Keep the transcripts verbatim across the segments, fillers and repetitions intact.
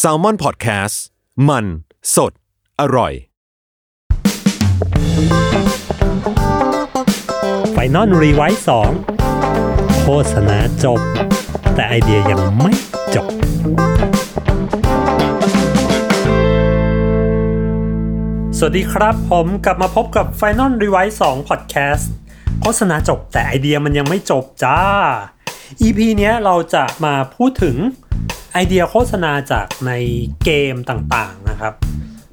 Salmon Podcast มันสดอร่อย Final Rewrite ทู โฆษณาจบแต่ไอเดียยังไม่จบสวัสดีครับผมกลับมาพบกับ Final Rewrite ทู Podcast โฆษณาจบแต่ไอเดียมันยังไม่จบจ้า อี พี เนี้ยเราจะมาพูดถึงไอเดียโฆษณาจากในเกมต่างๆนะครับ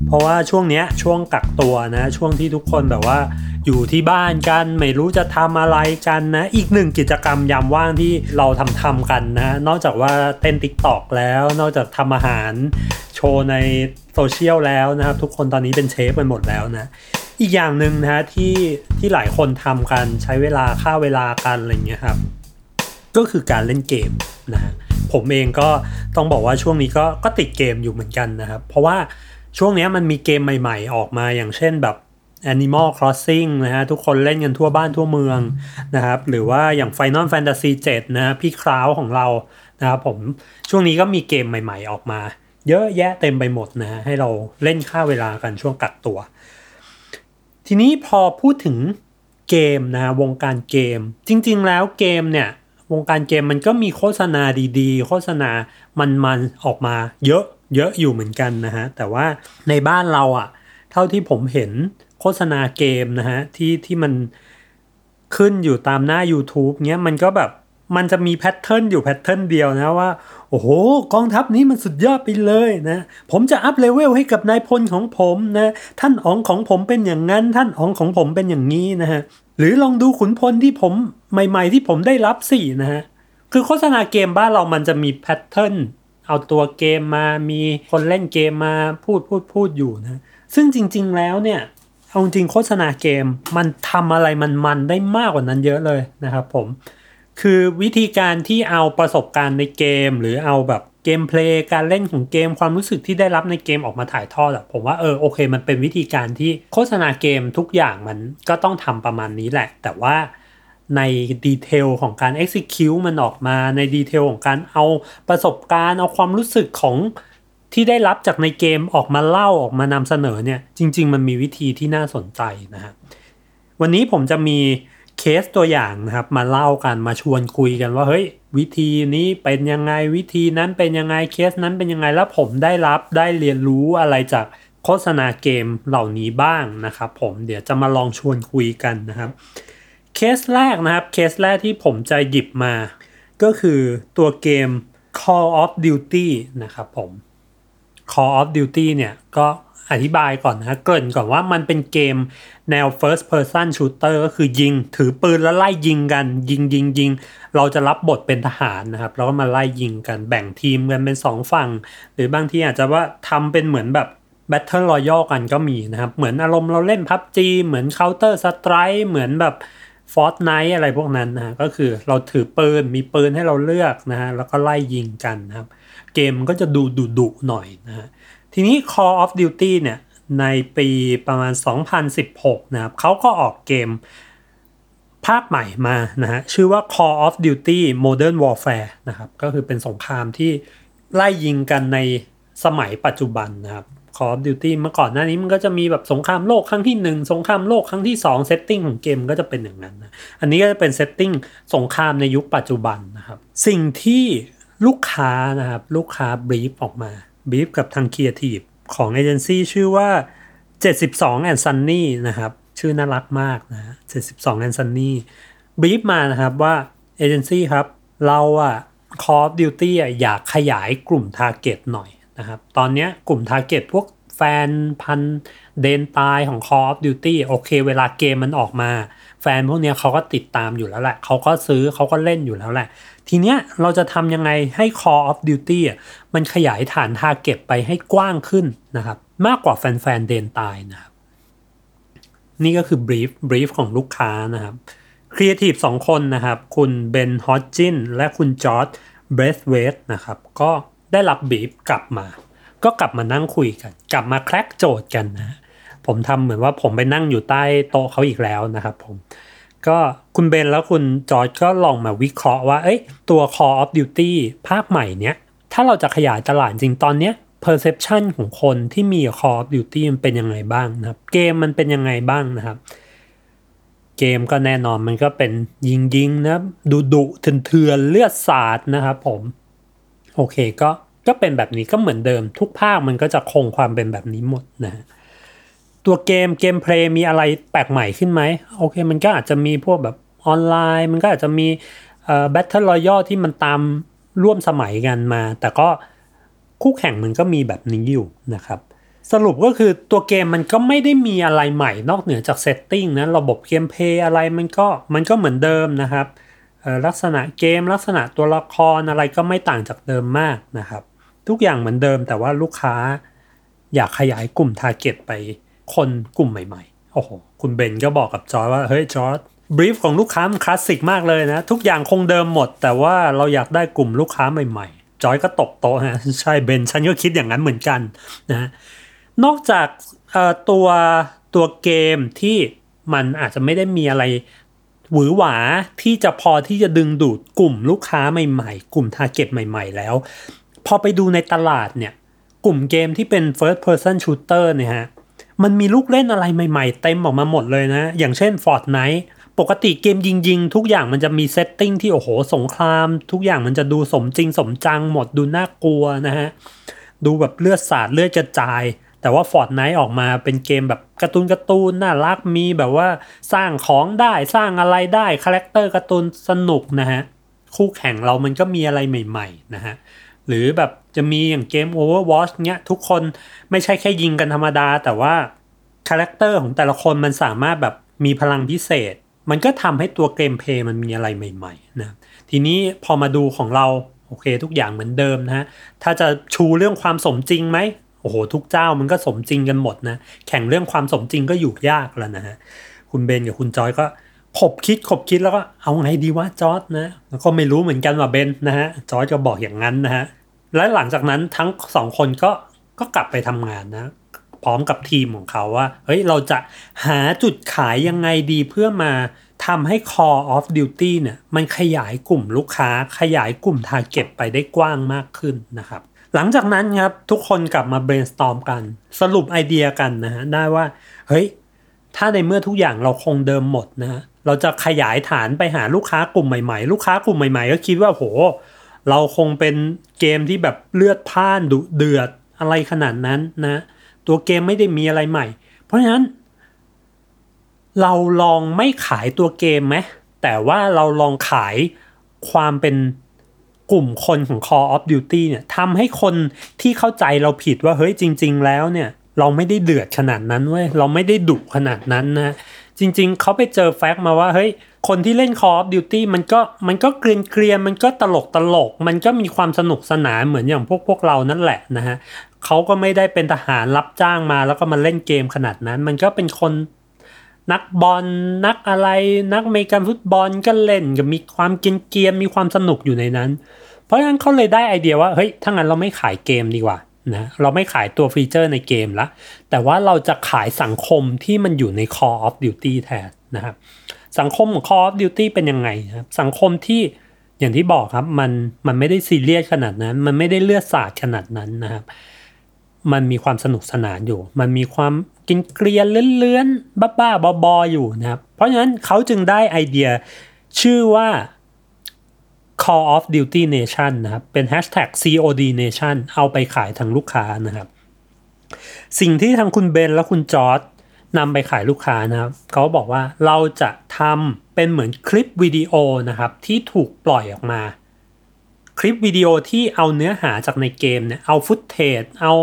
เพราะว่าช่วงเนี้ยช่วงกักตัวนะช่วงที่ทุกคนแบบว่าอยู่ที่บ้านกันไม่รู้จะทำอะไรกันนะอีกหนึ่งกิจกรรมยามว่างที่เราทำทำกันนะนอกจากว่าเต้น TikTok แล้วนอกจากทำอาหารโชว์ในโซเชียลแล้วนะครับทุกคนตอนนี้เป็นเชฟกันหมดแล้วนะอีกอย่างนึงนะที่ที่หลายคนทำกันใช้เวลาฆ่าเวลากันอะไรเงี้ยครับก็คือการเล่นเกมนะฮะผมเองก็ต้องบอกว่าช่วงนี้ก็ก็ติดเกมอยู่เหมือนกันนะครับเพราะว่าช่วงนี้มันมีเกมใหม่ๆออกมาอย่างเช่นแบบ Animal Crossing นะฮะทุกคนเล่นกันทั่วบ้านทั่วเมืองนะครับหรือว่าอย่าง Final Fantasy เซเว่น นะพี่คราวของเรานะครับผมช่วงนี้ก็มีเกมใหม่ๆออกมาเยอะแยะเต็มไปหมดนะฮะให้เราเล่นฆ่าเวลากันช่วงกักตัวทีนี้พอพูดถึงเกมนะวงการเกมจริงๆแล้วเกมเนี่ยวงการเกมมันก็มีโฆษณาดีๆโฆษณามันๆออกมาเยอะเยอะอยู่เหมือนกันนะฮะแต่ว่าในบ้านเราอ่ะเท่าที่ผมเห็นโฆษณาเกมนะฮะที่ที่มันขึ้นอยู่ตามหน้า YouTube เงี้ยมันก็แบบมันจะมีแพทเทิร์นอยู่แพทเทิร์นเดียวนะว่าโอ้โหกองทัพนี้มันสุดยอดไปเลยนะผมจะอัพเลเวลให้กับนายพลของผมนะท่านอ๋องของผมเป็นอย่างนั้นท่านอ๋องของผมเป็นอย่างนี้นะฮะหรือลองดูขุนพลที่ผมใหม่ๆที่ผมได้รับสินะฮะคือโฆษณาเกมบ้านเรามันจะมีแพทเทิร์นเอาตัวเกมมามีคนเล่นเกมมาพูดพูดพูดอยู่นะซึ่งจริงๆแล้วเนี่ยเอาจริงโฆษณาเกมมันทำอะไรมันๆได้มากกว่านั้นเยอะเลยนะครับผมคือวิธีการที่เอาประสบการณ์ในเกมหรือเอาแบบเกมเพลย์การเล่นของเกมความรู้สึกที่ได้รับในเกมออกมาถ่ายทอดอ่ะผมว่าเออโอเคมันเป็นวิธีการที่โฆษณาเกมทุกอย่างมันก็ต้องทำประมาณนี้แหละแต่ว่าในดีเทลของการ execute มันออกมาในดีเทลของการเอาประสบการณ์เอาความรู้สึกของที่ได้รับจากในเกมออกมาเล่าออกมานำเสนอเนี่ยจริงๆมันมีวิธีที่น่าสนใจนะฮะวันนี้ผมจะมีเคสตัวอย่างนะครับมาเล่ากันมาชวนคุยกันว่าเฮ้ยวิธีนี้เป็นยังไงวิธีนั้นเป็นยังไงเคสนั้นเป็นยังไงแล้วผมได้รับได้เรียนรู้อะไรจากโฆษณาเกมเหล่านี้บ้างนะครับผมเดี๋ยวจะมาลองชวนคุยกันนะครับเคสแรกนะครับเคสแรกที่ผมจะหยิบมาก็คือตัวเกม Call of Duty นะครับผม Call of Duty เนี่ยก็อธิบายก่อนนะเกริ่นก่อนว่ามันเป็นเกมแนว first person shooter ก็คือยิงถือปืนแล้วไล่ยิงกันยิงยิงยิงเราจะรับบทเป็นทหารนะครับแล้วก็มาไล่ยิงกันแบ่งทีมกันเป็นสองฝั่งหรือบางทีอาจจะว่าทำเป็นเหมือนแบบ Battle Royale กันก็มีนะครับเหมือนอารมณ์เราเล่น พับจี เหมือน Counter Strike เหมือนแบบ Fortnite อะไรพวกนั้นนะก็คือเราถือปืนมีปืนให้เราเลือกนะฮะแล้วก็ไล่ยิงกันนะครับเกมก็จะดูดุดุหน่อยนะฮะทีนี้ Call of Duty เนี่ยในปีประมาณสองพันสิบหกนะครับเขาก็ออกเกมภาคใหม่มานะฮะชื่อว่า Call of Duty Modern Warfare นะครับก็คือเป็นสงครามที่ไล่ยิงกันในสมัยปัจจุบันนะครับ Call of Duty เมื่อก่อนหน้านี้มันก็จะมีแบบสงครามโลกครั้งที่หนึ่งสงครามโลกครั้งที่สองเซตติ้งของเกมก็จะเป็นอย่างนั้นนะอันนี้ก็จะเป็นเซตติ้งสงครามในยุคปัจจุบันนะครับสิ่งที่ลูกค้านะครับลูกค้าบรีฟออกมาบีฟกับทางครีเอทีฟของเอเจนซี่ชื่อว่าเจ็ดสิบสอง and Sunny นะครับชื่อน่ารักมากนะเจ็ดสิบสอง and Sunny บีฟมานะครับว่าเอเจนซี่ครับเราอ่ะ Call of Duty อ่ะอยากขยายกลุ่ม target หน่อยนะครับตอนเนี้ยกลุ่ม target พวกแฟนพันเดนตายของ Call of Duty โอเคเวลาเกมมันออกมาแ แฟนพวกเนี้ยเขาก็ติดตามอยู่แล้วแหละเขาก็ซื้อเขาก็เล่นอยู่แล้วแหละทีเนี้ยเราจะทำยังไงให้ Call of Duty อ่ะมันขยายฐานทาร์เก็ตไปให้กว้างขึ้นนะครับมากกว่าแฟนๆเดนตายนะครับนี่ก็คือบรีฟบรีฟของลูกค้านะครับครีเอทีฟสองคนนะครับคุณเบนฮอดจินและคุณจอร์จเบรสเวทนะครับก็ได้รับบรีฟกลับมาก็กลับมานั่งคุยกันกลับมาแคร็กโจทย์กันนะผมทำเหมือนว่าผมไปนั่งอยู่ใต้โต๊ะเขาอีกแล้วนะครับผมก็คุณเบนแล้วคุณจอร์จก็ลองมาวิเคราะห์ว่าเอ้ยตัว Call of Duty ภาคใหม่เนี้ยถ้าเราจะขยายตลาดจริงตอนเนี้ย perception ของคนที่มี Call of Duty มันเป็นยังไงบ้างนะครับเกมมันเป็นยังไงบ้างนะครับเกมก็แน่นอนมันก็เป็นยิงๆนะดุๆเถื่อนๆเลือดสาดนะครับผมโอเคก็ก็เป็นแบบนี้ก็เหมือนเดิมทุกภาคมันก็จะคงความเป็นแบบนี้หมดนะตัวเกมเกมเพลย์มีอะไรแปลกใหม่ขึ้นไหมโอเคมันก็อาจจะมีพวกแบบออนไลน์มันก็อาจจะมีเอ่อ Battle Royale ที่มันตามร่วมสมัยกันมาแต่ก็คู่แข่งมันก็มีแบบนี้อยู่นะครับสรุปก็คือตัวเกมมันก็ไม่ได้มีอะไรใหม่นอกเหนือจากเซตติ้งนะระบบเกมเพลย์อะไรมันก็มันก็เหมือนเดิมนะครับลักษณะเกมลักษณะตัวละครอะไรก็ไม่ต่างจากเดิมมากนะครับทุกอย่างเหมือนเดิมแต่ว่าลูกค้าอยากขยายกลุ่ม target ไปคนกลุ่มใหม่ๆโอ้โหคุณเบนก็บอกกับจอร์จว่าเฮ้ยจอร์จบรีฟของลูกค้ามันคลาสสิกมากเลยนะทุกอย่างคงเดิมหมดแต่ว่าเราอยากได้กลุ่มลูกค้าใหม่ๆจอร์จก็ตบโต๊ะฮะใช่เบนฉันก็คิดอย่างนั้นเหมือนกันนะนอกจากตัวตัวเกมที่มันอาจจะไม่ได้มีอะไรหวือหวาที่จะพอที่จะดึงดูดกลุ่มลูกค้าใหม่ๆกลุ่มทาร์เก็ตใหม่ๆแล้วพอไปดูในตลาดเนี่ยกลุ่มเกมที่เป็น first person shooter เนี่ยฮะมันมีลูกเล่นอะไรใหม่ๆเต็มออกมาหมดเลยนะอย่างเช่น Fortnite ปกติเกมยิงๆทุกอย่างมันจะมีเซตติ้งที่โอ้โหสงครามทุกอย่างมันจะดูสมจริงสมจังหมดดูน่ากลัวนะฮะดูแบบเลือดสาดเลือดกระจายแต่ว่า Fortnite ออกมาเป็นเกมแบบการ์ตูนการ์ตูนน่ารักมีแบบว่าสร้างของได้สร้างอะไรได้คาแรคเตอร์การ์ตูนสนุกนะฮะคู่แข่งเรามันก็มีอะไรใหม่ๆนะฮะหรือแบบจะมีอย่างเกม Overwatch เงี้ยทุกคนไม่ใช่แค่ยิงกันธรรมดาแต่ว่าคาแรคเตอร์ของแต่ละคนมันสามารถแบบมีพลังพิเศษมันก็ทำให้ตัวเกมเพลย์มันมีอะไรใหม่ๆนะทีนี้พอมาดูของเราโอเคทุกอย่างเหมือนเดิมนะฮะถ้าจะชูเรื่องความสมจริงไหมโอ้โหทุกเจ้ามันก็สมจริงกันหมดนะแข่งเรื่องความสมจริงก็อยู่ยากแล้วนะฮะคุณเบนกับคุณจอยก็ขบคิดขบคิดแล้วก็เอาไงดีวะจอร์จนะแล้วก็ไม่รู้เหมือนกันว่าเบนนะฮะจอร์จก็บอกอย่างนั้นนะฮะและหลังจากนั้นทั้งสองคนก็ก็กลับไปทำงานนะพร้อมกับทีมของเขาว่าเฮ้ยเราจะหาจุดขายยังไงดีเพื่อมาทำให้ Call of Duty เนี่ยมันขยายกลุ่มลูกค้าขยายกลุ่ม target ไปได้กว้างมากขึ้นนะครับหลังจากนั้นครับทุกคนกลับมา brainstorm กันสรุปไอเดียกันนะฮะได้ว่าเฮ้ยถ้าในเมื่อทุกอย่างเราคงเดิมหมดนะฮะเราจะขยายฐานไปหาลูกค้ากลุ่มใหม่ๆลูกค้ากลุ่มใหม่ๆก็คิดว่าโหเราคงเป็นเกมที่แบบเลือดพ่านดุเดือดอะไรขนาดนั้นนะตัวเกมไม่ได้มีอะไรใหม่เพราะฉะนั้นเราลองไม่ขายตัวเกมไหมแต่ว่าเราลองขายความเป็นกลุ่มคนของ Call of Duty เนี่ยทำให้คนที่เข้าใจเราผิดว่าเฮ้ยจริงๆแล้วเนี่ยเราไม่ได้เดือดขนาดนั้นเว้ยเราไม่ได้ดุขนาดนั้นนะจริงๆเขาไปเจอแฟกต์มาว่าเฮ้ยคนที่เล่น Call of Duty มันก็มันก็เกรียนๆมันก็ตลกตลกมันก็มีความสนุกสนานเหมือนอย่างพวกพวกเรานั่นแหละนะฮะเขาก็ไม่ได้เป็นทหารรับจ้างมาแล้วก็มาเล่นเกมขนาดนั้นมันก็เป็นคนนักบอลนักอะไรนักอเมริกันฟุตบอลก็เล่นก็มีความเกรียนๆมีความสนุกอยู่ในนั้นเพราะฉะนั้นเขาเลยได้ไอเดียว่าเฮ้ยถ้างั้นเราไม่ขายเกมดีกว่านะเราไม่ขายตัวฟีเจอร์ในเกมละแต่ว่าเราจะขายสังคมที่มันอยู่ใน Call of Duty แทนนะครับสังคมของ Call of Duty เป็นยังไงครับสังคมที่อย่างที่บอกครับมันมันไม่ได้ซีเรียสขนาดนั้นมันไม่ได้เลือดสาดขนาดนั้นนะครับมันมีความสนุกสนานอยู่มันมีความกินเกลียนเลื้อนๆบ้าๆบอๆอยู่นะครับเพราะฉะนั้นเขาจึงได้ไอเดียชื่อว่า Call of Duty Nation นะครับเป็น แฮชแท็ก ซี โอ ดี Nation เอาไปขายทางลูกค้านะครับสิ่งที่ทางคุณเบนและคุณจอร์จนำไปขายลูกค้านะครับเขาบอกว่าเราจะทำเป็นเหมือนคลิปวิดีโอนะครับที่ถูกปล่อยออกมาคลิปวิดีโอที่เอาเนื้อหาจากในเกมเนี่ยเอาฟุตเทจเอา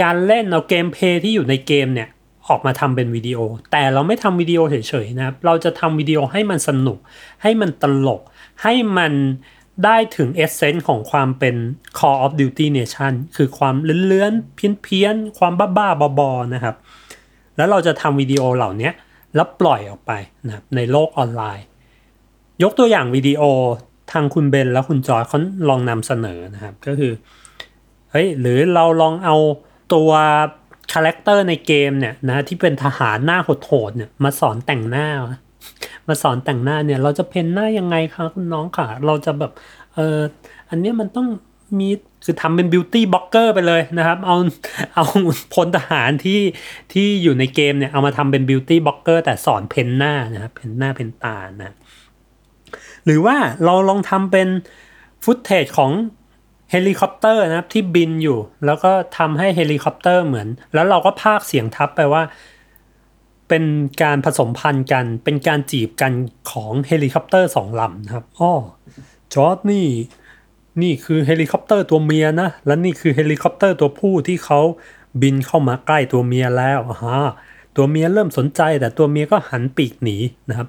การเล่นเอาเกมเพลย์ที่อยู่ในเกมเนี่ย ออกมาทำเป็นวิดีโอแต่เราไม่ทำวิดีโอเฉยๆนะครับเราจะทำวิดีโอให้มันสนุกให้มันตลกให้มันได้ถึงเอสเซนส์ของความเป็น Call of Duty Nation คือความเลื้อนๆเพี้ยนๆความบ้าๆบอๆนะครับแล้วเราจะทำวิดีโอเหล่านี้แล้วปล่อยออกไปนะครับในโลกออนไลน์ยกตัวอย่างวิดีโอทางคุณเบนและคุณจอยเขาลองนำเสนอนะครับก็คือเฮ้ยหรือเราลองเอาตัวคาแรคเตอร์ในเกมเนี่ยนะที่เป็นทหารหน้าโหดๆเนี่ยมาสอนแต่งหน้ามาสอนแต่งหน้าเนี่ยเราจะเพ้นหน้ายังไงคะคุณน้องค่ะเราจะแบบเอออันนี้มันต้องมีคือทำเป็นบิวตี้บล็อกเกอร์ไปเลยนะครับเอาเอาพลทหารที่ที่อยู่ในเกมเนี่ยเอามาทำเป็นบิวตี้บล็อกเกอร์แต่สอนเพ้นหน้านะครับเพ้นหน้าเพ้นตานะหรือว่าเราลองทำเป็นฟุตเทจของเฮลิคอปเตอร์นะครับที่บินอยู่แล้วก็ทำให้เฮลิคอปเตอร์เหมือนแล้วเราก็พากย์เสียงทับไปว่าเป็นการผสมพันธุ์กันเป็นการจีบกันของเฮลิคอปเตอร์สองลำนะครับอ้อจอร์จนี่นี่คือเฮลิคอปเตอร์ตัวเมียนะและนี่คือเฮลิคอปเตอร์ตัวผู้ที่เขาบินเข้ามาใกล้ตัวเมียแล้วฮะตัวเมียเริ่มสนใจแต่ตัวเมียก็หันปีกหนีนะครับ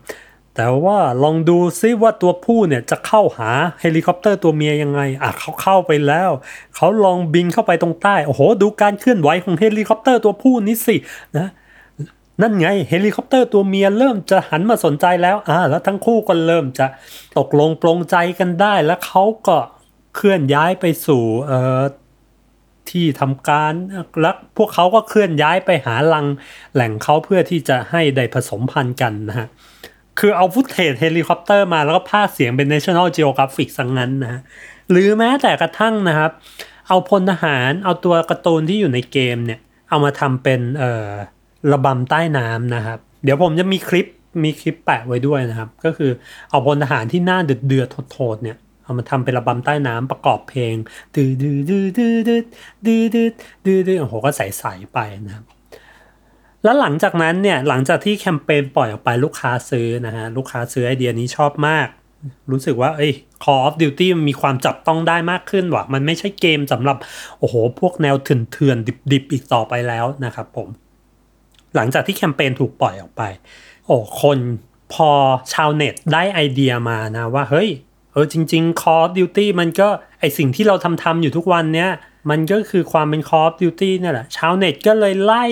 แต่ว่าลองดูซิว่าตัวผู้เนี่ยจะเข้าหาเฮลิคอปเตอร์ตัวเมียยังไงอ่ะเขาเข้าไปแล้วเขาลองบินเข้าไปตรงใต้โอ้โหดูการเคลื่อนไหวของเฮลิคอปเตอร์ตัวผู้นี่สินะนั่นไงเฮลิคอปเตอร์ตัวเมียเริ่มจะหันมาสนใจแล้วอ่าแล้วทั้งคู่ก็เริ่มจะตกลงปลงใจกันได้แล้วเขาก็เคลื่อนย้ายไปสู่เอ่อที่ทำการแล้วพวกเขาก็เคลื่อนย้ายไปหารังแหล่งเขาเพื่อที่จะให้ได้ผสมพันธุ์กันนะฮะคือเอาฟุตเทจเฮลิคอปเตอร์มาแล้วก็พากย์เสียงเป็น National Geographic ซะ งั้นนะหรือแม้แต่กระทั่งนะครับเอาพลทหารเอาตัวการ์ตูนที่อยู่ในเกมเนี่ยเอามาทำเป็นเอ่อระบำใต้น้ำนะครับเดี๋ยวผมจะมีคลิปมีคลิปแปะไว้ด้วยนะครับก็คือเอาพลทหารที่หน้าเดือดเดือดโหดๆเนี่ยเอามาทำเป็นระบำใต้น้ำประกอบเพลงดื้อดื้อดื้อดื้อดื้อดื้อดื้อโอ้โหก็ใสๆไปนะครับแล้วหลังจากนั้นเนี่ยหลังจากที่แคมเปญปล่อยออกไปลูกค้าซื้อนะฮะลูกค้าซื้อไอเดียนี้ชอบมากรู้สึกว่าเอ้ย Call of Duty มันมีความจับต้องได้มากขึ้นว่ะมันไม่ใช่เกมสำหรับโอ้โหพวกแนวเถื่อนๆดิบๆอีกต่อไปแล้วนะครับผมหลังจากที่แคมเปญถูกปล่อยออกไปโอ้คนพอชาวเน็ตได้ไอเดียมานะว่าเฮ้ยเออจริงๆ Call of Duty มันก็ไอสิ่งที่เราทำๆอยู่ทุกวันเนี้ยมันก็คือความเป็น Call of Duty นั่นแหละชาวเน็ตก็เลยไล่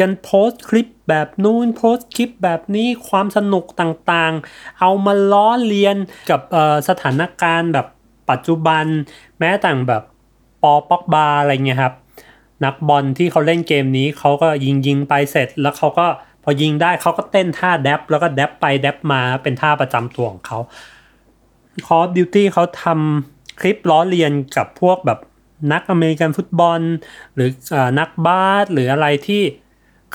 กันโพสต์คลิปแบบนู้นโพสต์คลิปแบบนี้ความสนุกต่างๆเอามาล้อเลียนกับสถานการณ์แบบปัจจุบันแม้แต่แบบปอป๊อกบาอะไรเงี้ยครับนักบอลที่เขาเล่นเกมนี้เขาก็ยิงๆไปเสร็จแล้วเขาก็พอยิงได้เขาก็เต้นท่าแดบแล้วก็แดบไปแดบมาเป็นท่าประจำตัวของเขา Call of Duty เขาทำคลิปล้อเลียนกับพวกแบบนักอเมริกันฟุตบอลหรือนักบาสหรืออะไรที่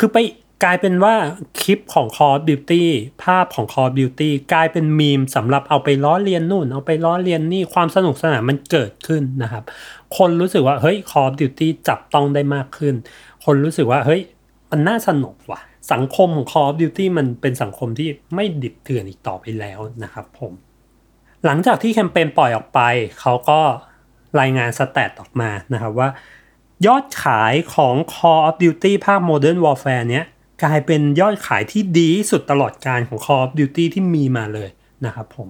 คือไปกลายเป็นว่าคลิปของ Call of Duty ภาพของ Call of Duty กลายเป็นมีมสำหรับเอาไปล้อเลียนนู่นเอาไปล้อเลียนนี่ความสนุกสนานมันเกิดขึ้นนะครับคนรู้สึกว่าเฮ้ย Call of Duty จับต้องได้มากขึ้นคนรู้สึกว่าเฮ้ยมันน่าสนุกว่ะสังคมของ Call of Duty มันเป็นสังคมที่ไม่ดิบเถื่อนอีกต่อไปแล้วนะครับผมหลังจากที่แคมเปญปล่อยออกไปเขาก็รายงานสแตทออกมานะครับว่ายอดขายของ Call of Duty ภาค Modern Warfare เนี้ยกลายเป็นยอดขายที่ดีที่สุดตลอดการของ Call of Duty ที่มีมาเลยนะครับผม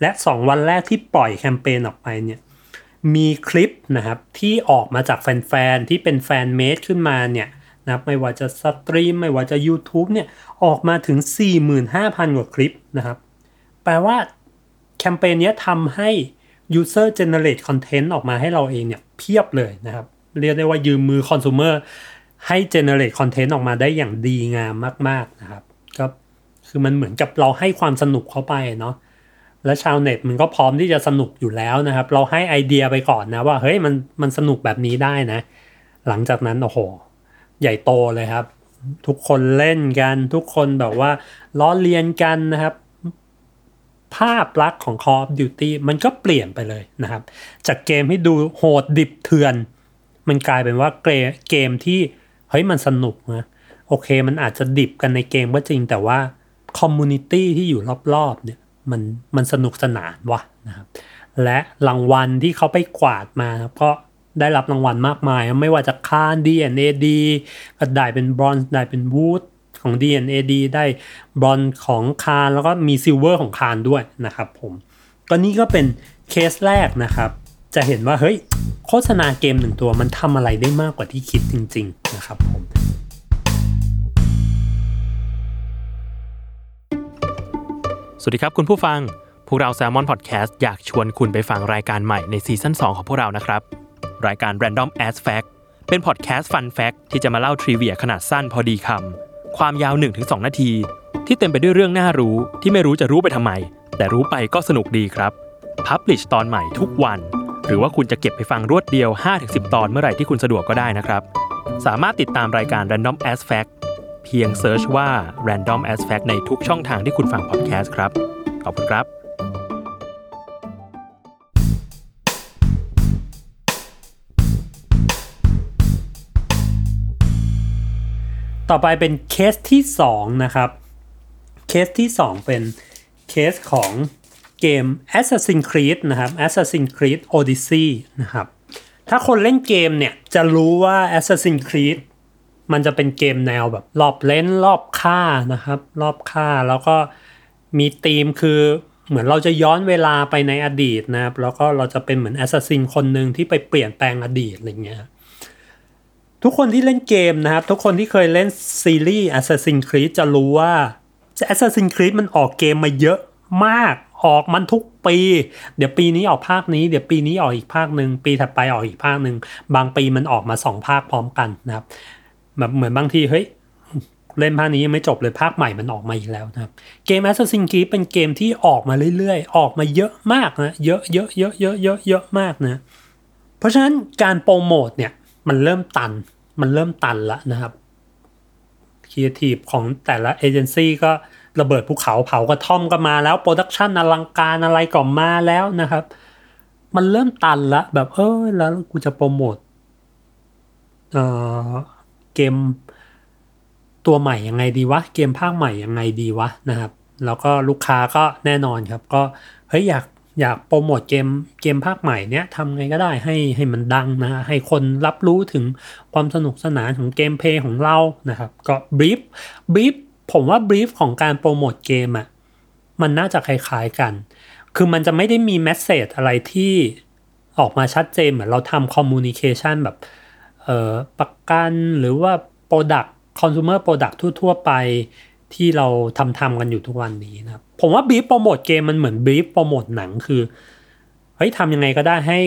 และสองวันแรกที่ปล่อยแคมเปญออกไปเนี่ยมีคลิปนะครับที่ออกมาจากแฟนๆที่เป็นแฟนเมดขึ้นมาเนี่ยนะครับไม่ว่าจะสตรีมไม่ว่าจะ YouTube เนี่ยออกมาถึง สี่หมื่นห้าพัน กว่าคลิปนะครับแปลว่าแคมเปญเนี้ยทำให้ user generate content ออกมาให้เราเองเนี่ยเพียบเลยนะครับเรียกได้ว่ายืมมือคอน sumer ให้ generate content ออกมาได้อย่างดีงามมากๆนะครับก็คือมันเหมือนกับเราให้ความสนุกเข้าไปเนาะและชาวเน็ตมันก็พร้อมที่จะสนุกอยู่แล้วนะครับเราให้ไอเดียไปก่อนนะว่าเฮ้ยมันมันสนุกแบบนี้ได้นะหลังจากนั้นโอ้โหใหญ่โตเลยครับทุกคนเล่นกันทุกคนแบบว่าล้อเลียนกันนะครับภาพลักษณ์ของ Call of Duty มันก็เปลี่ยนไปเลยนะครับจากเกมที่ดูโหดดิบเถื่อนมันกลายเป็นว่าเกมที่เฮ้ยมันสนุกนะโอเคมันอาจจะดิบกันในเกมก็จริงแต่ว่าคอมมูนิตี้ที่อยู่รอบๆเนี่ยมันมันสนุกสนานว่ะนะครับและรางวัลที่เขาไปกวาดมาก็ ได้รับรางวัลมากมายไม่ว่าจะค่า ดี เอ็น เอ ดี ก็ได้เป็นบรอนซ์ได้เป็นวูดของ ดี เอ็น เอ ดี ได้บรอนซ์ของคานแล้วก็มีซิลเวอร์ของคานด้วยนะครับผมก็นี่ก็เป็นเคสแรกนะครับจะเห็นว่าเฮ้ยโฆษณาเกมหนึ่งตัวมันทำอะไรได้มากกว่าที่คิดจริงๆนะครับผมสวัสดีครับคุณผู้ฟังพวกเรา Salmon Podcast อยากชวนคุณไปฟังรายการใหม่ในซีซั่นสองของพวกเรานะครับรายการ Random As Fact เป็นพอดแคสต์ Fun Fact ที่จะมาเล่าทริเวียขนาดสั้นพอดีคำความยาว หนึ่งถึงสอง นาทีที่เต็มไปด้วยเรื่องน่ารู้ที่ไม่รู้จะรู้ไปทำไมแต่รู้ไปก็สนุกดีครับพับลิชตอนใหม่ทุกวันหรือว่าคุณจะเก็บไปฟังรวดเดียว ห้าถึงสิบ ตอนเมื่อไหร่ที่คุณสะดวกก็ได้นะครับสามารถติดตามรายการ Random As Fact เพียงเซิร์ชว่า Random As Fact ในทุกช่องทางที่คุณฟังพอดแคสต์ครับขอบคุณครับต่อไปเป็นเคสที่สองนะครับเคสที่สองเป็นเคสของเกม Assassin's Creed นะครับ Assassin's Creed Odyssey นะครับถ้าคนเล่นเกมเนี่ยจะรู้ว่า Assassin's Creed มันจะเป็นเกมแนวแบบรอบเล่นรอบฆ่านะครับรอบฆ่าแล้วก็มีธีมคือเหมือนเราจะย้อนเวลาไปในอดีตนะครับแล้วก็เราจะเป็นเหมือน Assassin คนนึงที่ไปเปลี่ยนแปลงอดีตอะไรเงี้ยทุกคนที่เล่นเกมนะครับทุกคนที่เคยเล่นซีรีส์ Assassin's Creed จะรู้ว่า Assassin's Creed มันออกเกมมาเยอะมากออกมันทุกปีเดี๋ยวปีนี้ออกภาคนี้เดี๋ยวปีนี้ออกอีกภาคนึงปีถัดไปออกอีกภาคนึงบางปีมันออกมาสองภาคพร้อมกันนะครับแบบเหมือนบางทีเฮ้ยเล่นภาคนี้ยังไม่จบเลยภาคใหม่มันออกมาอีกแล้วนะครับเกม Assassin's Creed เป็นเกมที่ออกมาเรื่อยๆออกมาเยอะมากนะเยอะๆๆๆๆๆมากนะเพราะฉะนั้นการโปรโมทเนี่ยมันเริ่มตันมันเริ่มตันละนะครับครีเอทีฟของแต่ละเอเจนซี่ก็ระเบิดภูเขาเผากระท่อมก็มาแล้วโปรดักชันอลังการอะไรก็มาแล้วนะครับมันเริ่มตันละแบบเออแล้วกูจะโปรโมทเอ่อเกมตัวใหม่ยังไงดีวะเกมภาคใหม่ยังไงดีวะนะครับแล้วก็ลูกค้าก็แน่นอนครับก็เฮ้ยอยากอยากโปรโมทเกมเกมภาคใหม่เนี้ยทำไงก็ได้ให้ให้มันดังนะให้คนรับรู้ถึงความสนุกสนานของเกมเพลย์ของเรานะครับก็บรีฟบรีฟผมว่าบรีฟของการโปรโมทเกมอ่ะมันน่าจะคล้ายๆกันคือมันจะไม่ได้มีเมสเสจอะไรที่ออกมาชัดเจนเหมือนเราทำคอมมูนิเคชันแบบเอ่อประกันหรือว่าโปรดักต์คอน sumer โปรดักต์ทั่วๆไปที่เราทำทำกันอยู่ทุกวันนี้นะครับผมว่าบรีฟโปรโมทเกมมันเหมือนบรีฟโปรโมทหนังคือเฮ้ยทำยังไงก็ได้ให้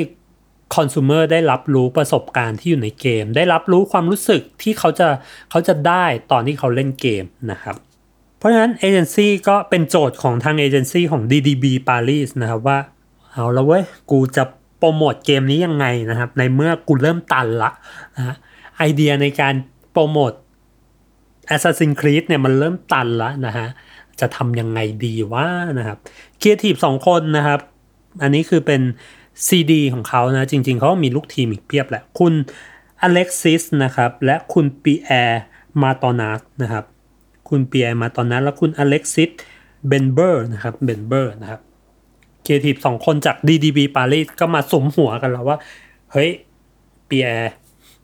คอน sumer ได้รับรู้ประสบการณ์ที่อยู่ในเกมได้รับรู้ความรู้สึกที่เขาจะเขาจะได้ตอนที่เขาเล่นเกมนะครับเพราะฉะนั้นเอเจนซี่ก็เป็นโจทย์ของทางเอเจนซี่ของ ดี ดี บี Paris นะครับว่าเอาละเว้ยกูจะโปรโมทเกมนี้ยังไงนะครับในเมื่อกูเริ่มตันละนะไอเดียในการโปรโมทAssassin's Creed เนี่ยมันเริ่มตันแล้วนะฮะจะทำยังไงดีวะนะครับครีเอทีฟสองคนนะครับอันนี้คือเป็น ซี ดี ของเขานะจริงๆเขามีลูกทีมอีกเพียบแหละคุณ Alexis นะครับและคุณปีแอร์มาตอนัสนะครับคุณปีแอร์มาตอนัสและคุณ Alexis Benber นะครับ Benber นะครับครีเอทีฟสองคนจาก ดี ดี บี Paris ก็มาสมหัวกันแล้วว่าเฮ้ยปีแอร์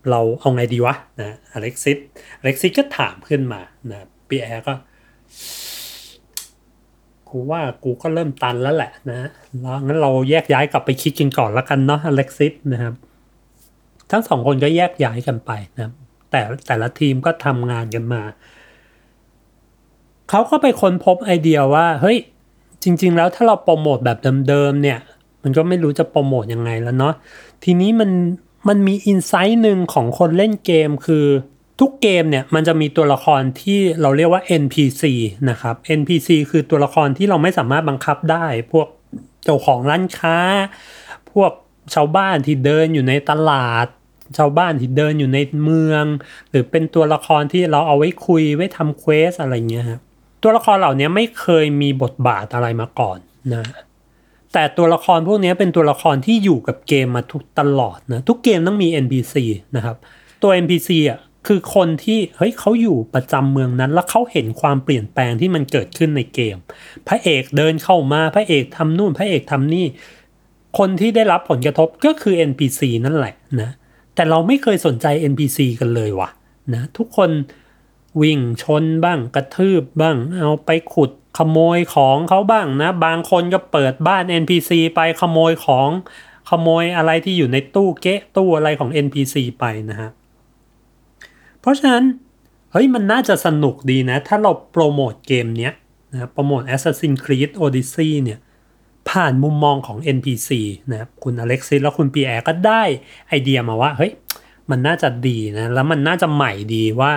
เราเอาไงดีวะนะอเล็กซิสอเล็กซิสก็ถามขึ้นมานะปีแอร์ก็กูว่ากูก็เริ่มตันแล้วแหละนะแล้วงั้นเราแยกย้ายกลับไปคิดกันก่อนละกันเนาะอเล็กซิสนะครับทั้งสองคนก็แยกย้ายกันไปนะแต่แต่ละทีมก็ทำงานกันมาเขาก็ไปค้นพบไอเดียว่าเฮ้ยจริงๆแล้วถ้าเราโปรโมทแบบเดิมๆเนี่ยมันก็ไม่รู้จะโปรโมทยังไงแล้วเนาะทีนี้มันมันมีอินไซต์หนึ่งของคนเล่นเกมคือทุกเกมเนี่ยมันจะมีตัวละครที่เราเรียกว่า เอ็น พี ซี นะครับ เอ็น พี ซี คือตัวละครที่เราไม่สามารถบังคับได้พวกเจ้าของร้านค้าพวกชาวบ้านที่เดินอยู่ในตลาดชาวบ้านที่เดินอยู่ในเมืองหรือเป็นตัวละครที่เราเอาไว้คุยไว้ทำเควสอะไรเงี้ยครับตัวละครเหล่านี้ไม่เคยมีบทบาทอะไรมาก่อนนะแต่ตัวละครพวกนี้เป็นตัวละครที่อยู่กับเกมมาทุกตลอดนะทุกเกมต้องมี เอ็น พี ซี นะครับตัว เอ็น พี ซี อ่ะคือคนที่เฮ้ยเขาอยู่ประจำเมืองนั้นแล้วเขาเห็นความเปลี่ยนแปลงที่มันเกิดขึ้นในเกมพระเอกเดินเข้ามาพระเอกทำนู่นพระเอกทำนี่ คนที่ได้รับผลกระทบก็คือ เอ็น พี ซี นั่นแหละนะแต่เราไม่เคยสนใจ เอ็น พี ซี กันเลยว่ะนะทุกคนวิ่งชนบ้างกระทืบบ้างเอาไปขุดขโมยของเขาบ้างนะบางคนก็เปิดบ้าน เอ็น พี ซี ไปขโมยของขโมยอะไรที่อยู่ในตู้เก๊ะตู้อะไรของ เอ็น พี ซี ไปนะฮะเพราะฉะนั้นเฮ้ยมันน่าจะสนุกดีนะถ้าเราโปรโมทเกมเนี้ยนะโปรโมท Assassin's Creed Odyssey เนี่ยผ่านมุมมองของ เอ็น พี ซี นะครับคุณ Alexis และคุณ Pierre ก็ได้ไอเดียมาว่าเฮ้ยมันน่าจะดีนะแล้วมันน่าจะใหม่ดีว่า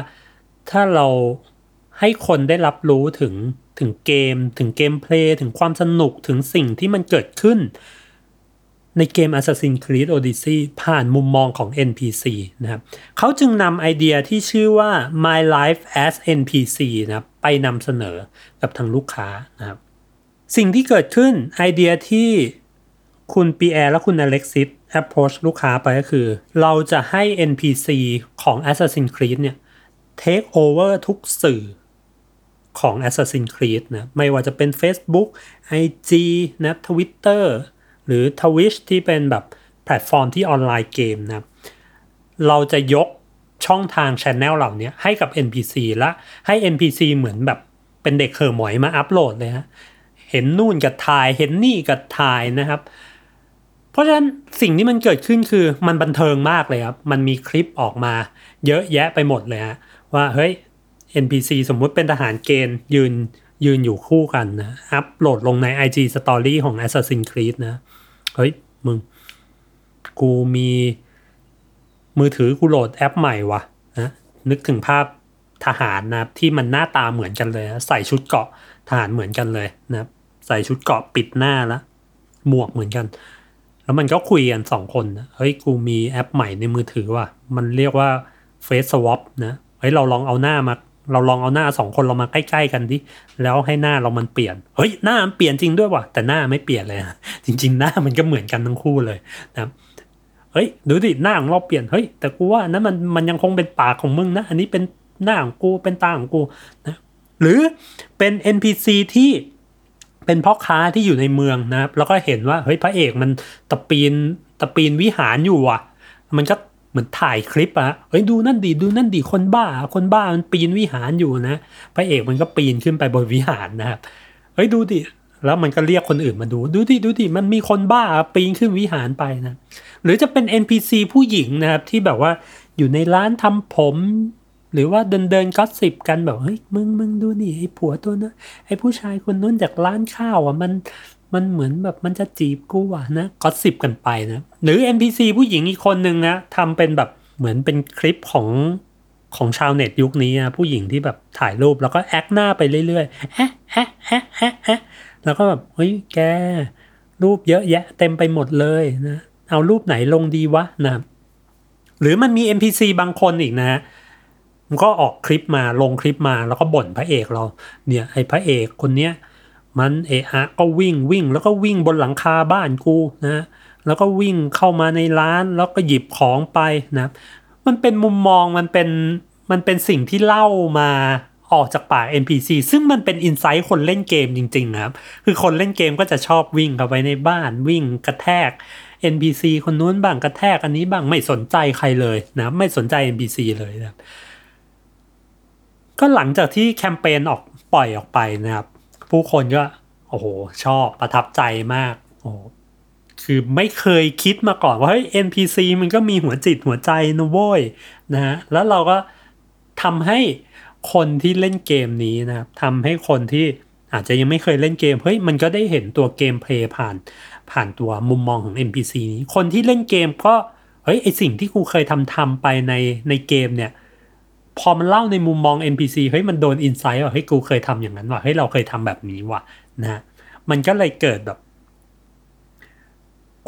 ถ้าเราให้คนได้รับรู้ถึงถึงเกมถึงเกมเพลย์ถึงความสนุกถึงสิ่งที่มันเกิดขึ้นในเกม Assassin's Creed Odyssey ผ่านมุมมองของ เอ็น พี ซี นะครับเขาจึงนำไอเดียที่ชื่อว่า My Life as เอ็น พี ซี นะครับไปนำเสนอกับทางลูกค้านะครับสิ่งที่เกิดขึ้นไอเดียที่คุณปีแอร์และคุณอเล็กซิส approach ลูกค้าไปก็คือเราจะให้ เอ็น พี ซี ของ Assassin's Creed เนี่ย take over ทุกสื่อของ Assassin's Creed นะไม่ว่าจะเป็น Facebook ไอ จี นะ Twitter หรือ Twitch ที่เป็นแบบแพลตฟอร์มที่ออนไลน์เกมนะเราจะยกช่องทาง channel เหล่านี้ให้กับ เอ็น พี ซี และให้ เอ็น พี ซี เหมือนแบบเป็นเด็กเห่อหมอยมาอัปโหลดเลยฮะเห็นนู่นกับถ่ายเห็นนี่กับถ่ายนะครับเพราะฉะนั้นสิ่งที่มันเกิดขึ้นคือมันบันเทิงมากเลยครับมันมีคลิปออกมาเยอะแยะไปหมดเลยฮะว่าเฮ้ย เอ็น พี ซี สมมุติเป็นทหารเกณฑ์ยืนยืนอยู่คู่กันนะอัพโหลดลงใน ไอ จี Story ของ Assassin's Creed นะเฮ้ยมึงกูมีมือถือกูโหลดแอปใหม่ว่ะนะนึกถึงภาพทหารนะครับที่มันหน้าตาเหมือนกันเลยนะใส่ชุดเกราะทหารเหมือนกันเลยนะใส่ชุดเกราะปิดหน้าแล้วหมวกเหมือนกันแล้วมันก็คุยกันสองคนนะเฮ้ยกูมีแอปใหม่ในมือถือว่ะมันเรียกว่า Face Swap นะเฮ้ยเราลองเอาหน้ามาเราลองเอาหน้าสองคนเรามาใกล้ๆกันดิแล้วให้หน้าเรามันเปลี่ยนเฮ้ยหน้ามันเปลี่ยนจริงด้วยว่ะแต่หน้าไม่เปลี่ยนเลยนะจริงๆหน้ามันก็เหมือนกันทั้งคู่เลยนะเฮ้ยดูดิหน้าของเราเปลี่ยนเฮ้ยแต่กูว่านั้นมันมันยังคงเป็นปากของมึงนะอันนี้เป็นหน้าของกูเป็นตาของกูนะหรือเป็น เอ็น พี ซี ที่เป็นพ่อค้าที่อยู่ในเมืองนะครับแล้วก็เห็นว่าเฮ้ยพระเอกมันตะปีนตะปีนวิหารอยู่อ่ะมันก็เหมือนถ่ายคลิปอ่ะเฮ้ยดูนั่นดีดูนั่นดีคนบ้าคนบ้ามันปีนวิหารอยู่นะพระเอกมันก็ปีนขึ้นไปบนวิหารนะครับเฮ้ยดูดิแล้วมันก็เรียกคนอื่นมาดูดูดิดูดิมันมีคนบ้าปีนขึ้นวิหารไปนะหรือจะเป็น เอ็น พี ซี ผู้หญิงนะครับที่แบบว่าอยู่ในร้านทำผมหรือว่าเดินเดินก็สิบกันแบบเฮ้ยมึงมึงดูนี่ไอ้ผัวตัวนั้นไอ้ผู้ชายคนนู้นจากร้านข้าวอ่ะมันมันเหมือนแบบมันจะจีบกูว่ะนะก็สิบกันไปนะหรือ เอ็น พี ซี ผู้หญิงอีกคนนึงนะทำเป็นแบบเหมือนเป็นคลิปของของชาวเน็ตยุคนี้นะผู้หญิงที่แบบถ่ายรูปแล้วก็แอคหน้าไปเรื่อยๆแอะแอะแอะแอะแอะแล้วก็แบบเฮ้ยแกรูปเยอะแยะเต็มไปหมดเลยนะเอารูปไหนลงดีวะนะหรือมันมี เอ็น พี ซี บางคนอีกนะมันก็ออกคลิปมาลงคลิปมาแล้วก็บ่นพระเอกเราเนี่ยไอ้พระเอกคนเนี้ยมันเอะอะก็วิ่งวิ่งแล้วก็วิ่งบนหลังคาบ้านกูนะแล้วก็วิ่งเข้ามาในร้านแล้วก็หยิบของไปนะมันเป็นมุมมองมันเป็นมันเป็นสิ่งที่เล่ามาออกจากปาก เอ็น พี ซี ซึ่งมันเป็นอินไซต์คนเล่นเกมจริงๆครับคือคนเล่นเกมก็จะชอบวิ่งเข้าไปในบ้านวิ่งกระแทก เอ็น พี ซี คนนู้นบ้างกระแทกอันนี้บ้างไม่สนใจใครเลยนะไม่สนใจ เอ็น พี ซี เลยนะก็หลังจากที่แคมเปญออกปล่อยออกไปนะครับผู้คนก็โอ้โหชอบประทับใจมากโอ้โหคือไม่เคยคิดมาก่อนว่าเฮ้ย เอ็น พี ซี มันก็มีหัวจิตหัวใจนะโว้ยนะฮะแล้วเราก็ทำให้คนที่เล่นเกมนี้นะครับทำให้คนที่อาจจะยังไม่เคยเล่นเกมเฮ้ยมันก็ได้เห็นตัวเกมเพลย์ผ่านผ่านตัวมุมมองของ เอ็น พี ซี นี้คนที่เล่นเกมก็เฮ้ยไอสิ่งที่กูเคยทำทำไปในในเกมเนี่ยพอมันเล่าในมุมมอง เอ็น พี ซี เฮ้ยมันโดนอินไซต์ว่าเฮ้ยกูเคยทำอย่างนั้นว่ะเฮ้ยเราเคยทำแบบนี้ว่ะนะมันก็เลยเกิดแบบ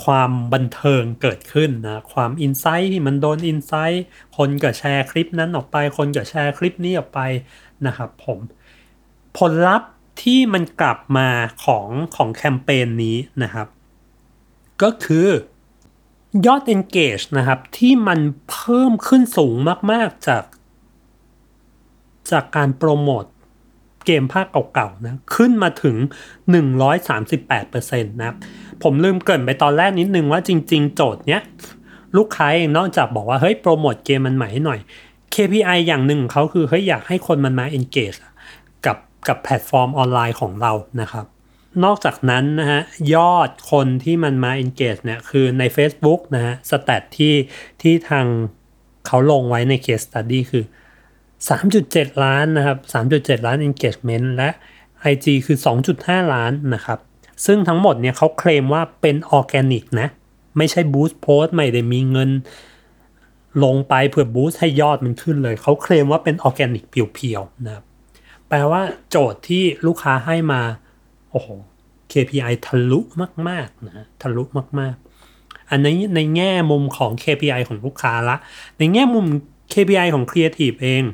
ความบันเทิงเกิดขึ้นนะความอินไซต์ที่มันโดนอินไซต์คนก็แชร์คลิปนั้นออกไปคนก็แชร์คลิปนี้ออกไปนะครับผมผลลัพธ์ที่มันกลับมาของของแคมเปญนี้นะครับก็คือยอด engage นะครับที่มันเพิ่มขึ้นสูงมากๆจากจากการโปรโมท เกมภาคเก่าๆนะขึ้นมาถึง หนึ่งร้อยสามสิบแปดเปอร์เซ็นต์ นะผมลืมเกริ่นไปตอนแรกนิดนึงว่าจริงๆโจทย์เนี้ยลูกค้าเองนอกจากบอกว่าเฮ้ยโปรโมทเกมมันใหม่ให้หน่อย เค พี ไอ อย่างหนึ่งของเขาคือเฮ้ยอยากให้คนมันมา engage กับกับแพลตฟอร์มออนไลน์ของเรานะครับนอกจากนั้นนะฮะยอดคนที่มันมา engage เนี่ยคือใน Facebook นะฮะสแตทที่ที่ทางเขาลงไว้ใน case study คือ สามจุดเจ็ด ล้านนะครับ สามจุดเจ็ด ล้าน engagement และ ไอ จี คือ สองจุดห้า ล้านนะครับซึ่งทั้งหมดเนี่ยเขาเคลมว่าเป็นออร์แกนิกนะไม่ใช่บูสต์โพสต์ไม่ได้มีเงินลงไปเพื่อบูสต์ให้ยอดมันขึ้นเลยเขาเคลมว่าเป็นออร์แกนิกเพียวๆนะครับแปลว่าโจทย์ที่ลูกค้าให้มาโอ้โห เค พี ไอ ทะลุมากๆนะทะลุมากๆอันนี้ในแง่มุมของ เค พี ไอ ของลูกค้าละในแง่มุม เค พี ไอ ของ Creative เอง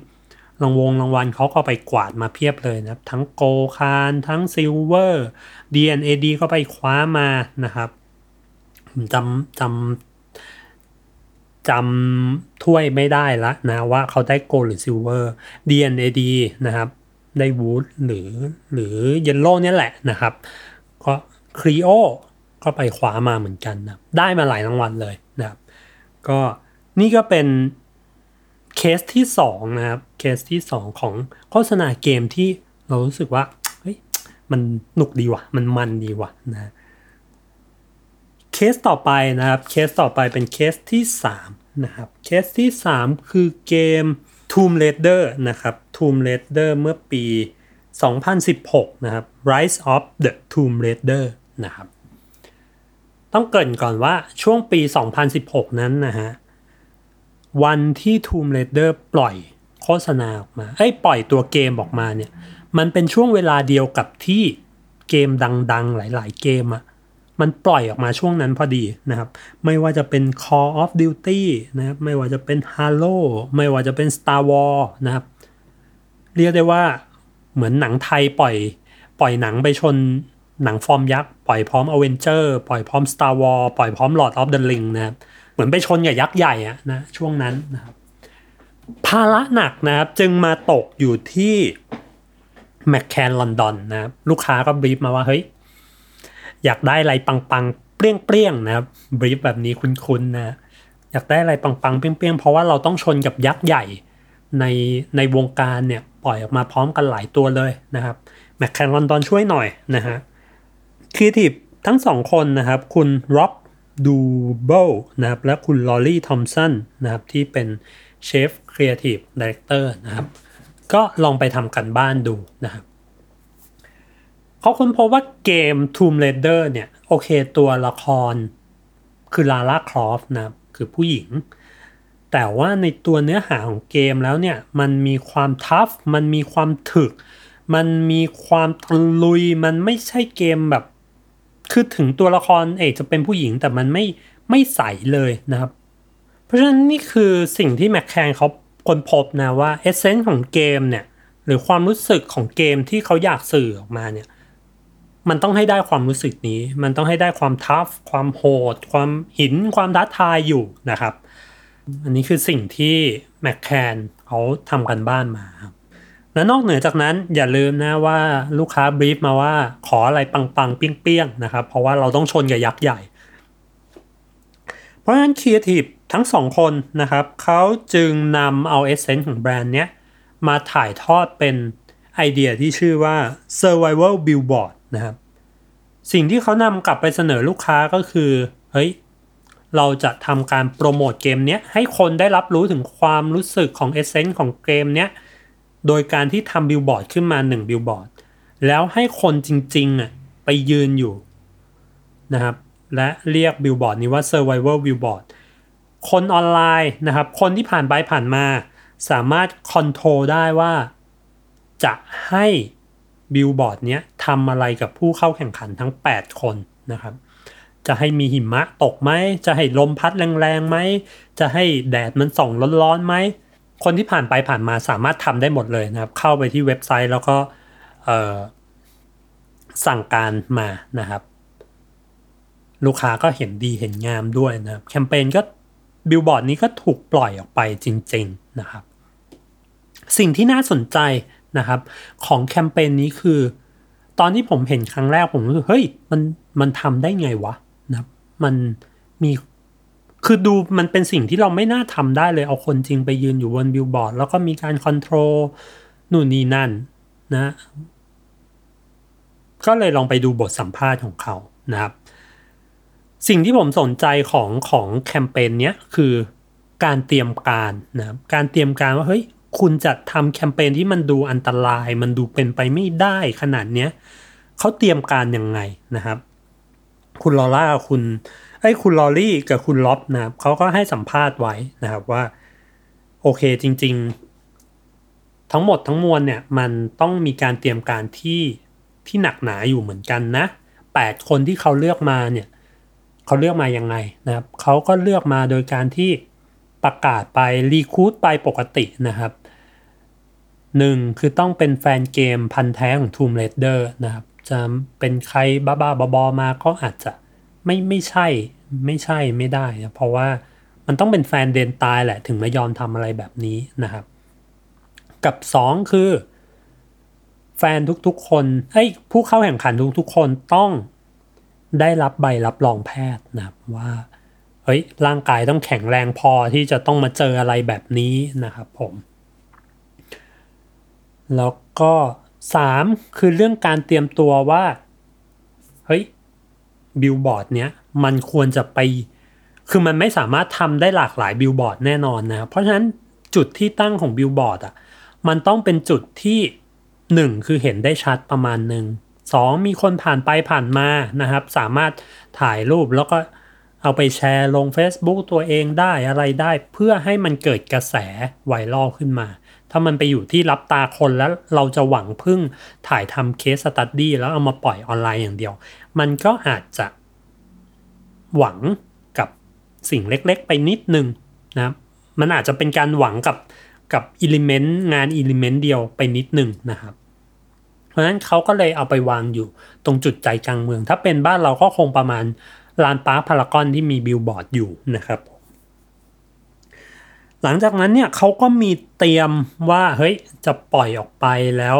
รางวงรางวัลเขาก็ไปกวาดมาเพียบเลยนะครับทั้งโกลคานทั้งซิลเวอร์ ดี เอ็น เอ ดี ก็ไปคว้ามานะครับจำจำจำถ้วยไม่ได้ละนะว่าเขาได้โกลหรือซิลเวอร์ ดี เอ็น เอ ดี นะครับได้วูดหรือหรือเยลโล่เนี่ยแหละนะครับก็ครีโอก็ไปขวามาเหมือนกันนะได้มาหลายรางวัลเลยนะครับก็นี่ก็เป็นเคสที่สองนะครับเคสที่สองของโฆษณาเกมที่เรารู้สึกว่าเฮ้ยมันหนุกดีว่ะมันมันดีว่ะนะเคสต่อไปนะครับเคสต่อไปเป็นเคสที่สามนะครับเคสที่สามคือเกมTomb Raider นะครับ Tomb Raider เมื่อปีสองพันสิบหกนะครับ Rise of the Tomb Raider นะครับต้องเกริ่นก่อนว่าช่วงปีสองพันสิบหกนั้นนะฮะวันที่ Tomb Raider ปล่อยโฆษณาออกมาเอ้ยปล่อยตัวเกมออกมาเนี่ยมันเป็นช่วงเวลาเดียวกับที่เกมดังๆหลายๆเกมอะมันปล่อยออกมาช่วงนั้นพอดีนะครับไม่ว่าจะเป็น Call of Duty นะครับไม่ว่าจะเป็น Halo ไม่ว่าจะเป็น Star Wars นะครับเรียกได้ว่าเหมือนหนังไทยปล่อยปล่อยหนังไปชนหนังฟอร์มยักษ์ปล่อยพร้อม Avenger ปล่อยพร้อม Star Wars ปล่อยพร้อม Lord of the Ring นะครับเหมือนไปชนกับยักษ์ใหญ่อะนะช่วงนั้นนะครับภาระหนักนะครับจึงมาตกอยู่ที่ Maccan London นะครับลูกค้าก็บรีฟมาว่าเฮ้ยอยากได้อะไรปังๆเปรี้ยงๆนะครับบรีฟแบบนี้คุ้นๆนะอยากได้อะไรปังๆเปรี้ยงๆเพราะว่าเราต้องชนกับยักษ์ใหญ่ในในวงการเนี่ยปล่อยออกมาพร้อมกันหลายตัวเลยนะครับแมคแคนลอนดอนช่วยหน่อยนะฮะครีเอทีฟทั้งสองคนนะครับคุณร็อบดูเบิลนะครับและคุณลอรี่ทอมสันนะครับที่เป็นเชฟครีเอทีฟไดเรคเตอร์นะครับก็ลองไปทำกันบ้านดูนะครับเขาค้นพบว่าเกม Tomb Raider เนี่ยโอเคตัวละครคือลาร่าครอฟต์นะคือผู้หญิงแต่ว่าในตัวเนื้อหาของเกมแล้วเนี่ยมันมีความทัฟมันมีความถึกมันมีความตะลุยมันไม่ใช่เกมแบบคือถึงตัวละครเอกจะเป็นผู้หญิงแต่มันไม่ไม่ใสเลยนะครับเพราะฉะนั้นนี่คือสิ่งที่แมคแคนเขาค้นพบนะว่าเอเซนส์ของเกมเนี่ยหรือความรู้สึกของเกมที่เขาอยากสื่อออกมาเนี่ยมันต้องให้ได้ความรู้สึกนี้มันต้องให้ได้ความทัฟความโหดความหินความท้าทายอยู่นะครับอันนี้คือสิ่งที่แมคแคนเขาทำกันบ้านมาครับและนอกเหนือจากนั้นอย่าลืมนะว่าลูกค้าบรีฟมาว่าขออะไรปังๆเปี้ยงๆนะครับเพราะว่าเราต้องชนกับยักษ์ใหญ่เพราะฉะนั้นครีเอทีฟทั้งสองคนนะครับเขาจึงนำเอาเอเซนส์ของแบรนด์เนี้ยมาถ่ายทอดเป็นไอเดียที่ชื่อว่า Survival Billboardนะครับสิ่งที่เขานำกลับไปเสนอลูกค้าก็คือเฮ้ยเราจะทำการโปรโมทเกมเนี้ยให้คนได้รับรู้ถึงความรู้สึกของเอเซนส์ของเกมเนี้ยโดยการที่ทำบิลบอร์ดขึ้นมาหนึ่งบิลบอร์ดแล้วให้คนจริงๆอ่ะไปยืนอยู่นะครับและเรียกบิลบอร์ดนี้ว่า Survival Billboard คนออนไลน์นะครับคนที่ผ่านไปผ่านมาสามารถคอนโทรลได้ว่าจะให้บิลบอร์ดเนี้ยทำอะไรกับผู้เข้าแข่งขันทั้งแปดคนนะครับจะให้มีหิมะตกไหมจะให้ลมพัดแรงๆไหมจะให้แดดมันส่องร้อนๆไหมคนที่ผ่านไปผ่านมาสามารถทำได้หมดเลยนะครับเข้าไปที่เว็บไซต์แล้วก็เอ่อสั่งการมานะครับลูกค้าก็เห็นดีเห็นงามด้วยนะครับแคมเปญก็บิลบอร์ดนี้ก็ถูกปล่อยออกไปจริงๆนะครับสิ่งที่น่าสนใจ นะครับของแคมเปญ นี้คือตอนที่ผมเห็นครั้งแรกผมรู้สึกเฮ้ยมันมันทำได้ไงวะนะมันมีคือดูมันเป็นสิ่งที่เราไม่น่าทำได้เลยเอาคนจริงไปยืนอยู่บนบิลบอร์ดแล้วก็มีการคอนโทรลนู่นนี่นั่นนะก็เลยลองไปดูบทสัมภาษณ์ของเขานะครับสิ่งที่ผมสนใจของของแคมเปญเนี้ยคือการเตรียมการนะครับการเตรียมการว่าเฮ้ยคุณจะทำแคมเปญที่มันดูอันตรายมันดูเป็นไปไม่ได้ขนาดเนี้ยเขาเตรียมการยังไงนะครับคุณลอร่าคุณไอ้คุณลอรี่กับคุณล็อบนะครับเขาก็ให้สัมภาษณ์ไว้นะครับว่าโอเคจริงๆทั้งหมดทั้งมวลเนี่ยมันต้องมีการเตรียมการที่ที่หนักหนาอยู่เหมือนกันนะแปดคนที่เขาเลือกมาเนี่ยเขาเลือกมายังไงนะครับเขาก็เลือกมาโดยการที่ประกาศไปรีคูทไปปกตินะครับหนึ่งคือต้องเป็นแฟนเกมพันธุ์แท้ของ Tomb Raider นะครับจะเป็นใครบ้าๆบอๆมาก็อาจจะไม่ไม่ใช่ไม่ใช่ไม่ได้นะเพราะว่ามันต้องเป็นแฟนเดนตายแหละถึงจะยอมทำอะไรแบบนี้นะครับกับสองคือแฟนทุกๆคนเอ้ยผู้เข้าแข่งขันทุกๆคนต้องได้รับใบรับรองแพทย์นะครับว่าเฮ้ยร่างกายต้องแข็งแรงพอที่จะต้องมาเจออะไรแบบนี้นะครับผมแล้วก็สามคือเรื่องการเตรียมตัวว่าเฮ้ยบิลบอร์ดเนี้ยมันควรจะไปคือมันไม่สามารถทำได้หลากหลายบิลบอร์ดแน่นอนนะเพราะฉะนั้นจุดที่ตั้งของบิลบอร์ดอ่ะมันต้องเป็นจุดที่หนึ่งคือเห็นได้ชัดประมาณนึงสองมีคนผ่านไปผ่านมานะครับสามารถถ่ายรูปแล้วก็เอาไปแชร์ลง Facebook ตัวเองได้อะไรได้เพื่อให้มันเกิดกระแสไวรัลขึ้นมาถ้ามันไปอยู่ที่รับตาคนแล้วเราจะหวังพึ่งถ่ายทำเคสสตั๊ดดี้แล้วเอามาปล่อยออนไลน์อย่างเดียวมันก็อาจจะหวังกับสิ่งเล็กๆไปนิดนึงนะมันอาจจะเป็นการหวังกับกับ element งาน element เดียวไปนิดนึงนะครับเพราะฉะนั้นเขาก็เลยเอาไปวางอยู่ตรงจุดใจกลางเมืองถ้าเป็นบ้านเราก็คงประมาณลานปาร์คพารากอนที่มีบิลบอร์ดอยู่นะครับหลังจากนั้นเนี่ยเขาก็มีเตรียมว่าเฮ้ยจะปล่อยออกไปแล้ว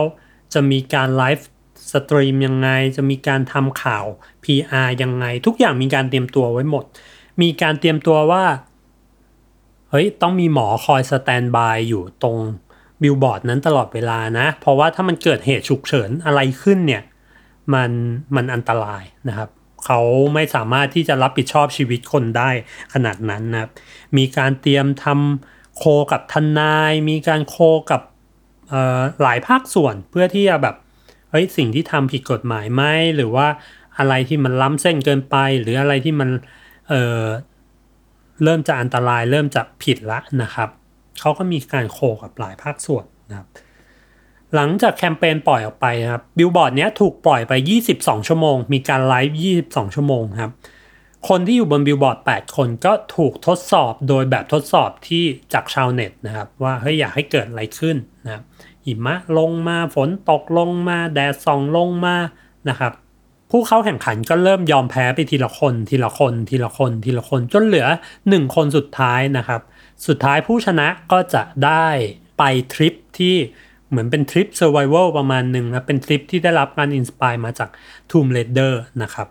จะมีการไลฟ์สตรีมยังไงจะมีการทำข่าว พี อาร์ ยังไงทุกอย่างมีการเตรียมตัวไว้หมดมีการเตรียมตัวว่าเฮ้ยต้องมีหมอคอยสแตนด์บายอยู่ตรงบิลบอร์ดนั้นตลอดเวลานะเพราะว่าถ้ามันเกิดเหตุฉุกเฉินอะไรขึ้นเนี่ยมันมันอันตรายนะครับเขาไม่สามารถที่จะรับผิดชอบชีวิตคนได้ขนาดนั้นนะครับมีการเตรียมทำโคกับทนายมีการโคกับหลายภาคส่วนเพื่อที่จะแบบเฮ้ยสิ่งที่ทำผิดกฎหมายไหมหรือว่าอะไรที่มันล้ำเส้นเกินไปหรืออะไรที่มันเอ่อเริ่มจะอันตรายเริ่มจะผิดละนะครับเขาก็มีการโคกับหลายภาคส่วนนะครับหลังจากแคมเปญปล่อยออกไปครับบิลบอร์ดเนี้ยถูกปล่อยไปยี่สิบสองชั่วโมงมีการไลฟ์ยี่สิบสองชั่วโมงครับคนที่อยู่บนบิลบอร์ดแปดคนก็ถูกทดสอบโดยแบบทดสอบที่จากชาวเน็ตนะครับว่าเฮ้ยอยากให้เกิดอะไรขึ้นนะครับหิมะลงมาฝนตกลงมาแดดส่องลงมานะครับผู้เข้าแข่งขันก็เริ่มยอมแพ้ไปทีละคนทีละคนทีละคนทีละคนจนเหลือหนึ่งคนสุดท้ายนะครับสุดท้ายผู้ชนะก็จะได้ไปทริปที่เหมือนเป็นทริป Survival ประมาณหนึ่งนะเป็นทริปที่ได้รับการอินสไปร์มาจาก Tomb Raider นะครับ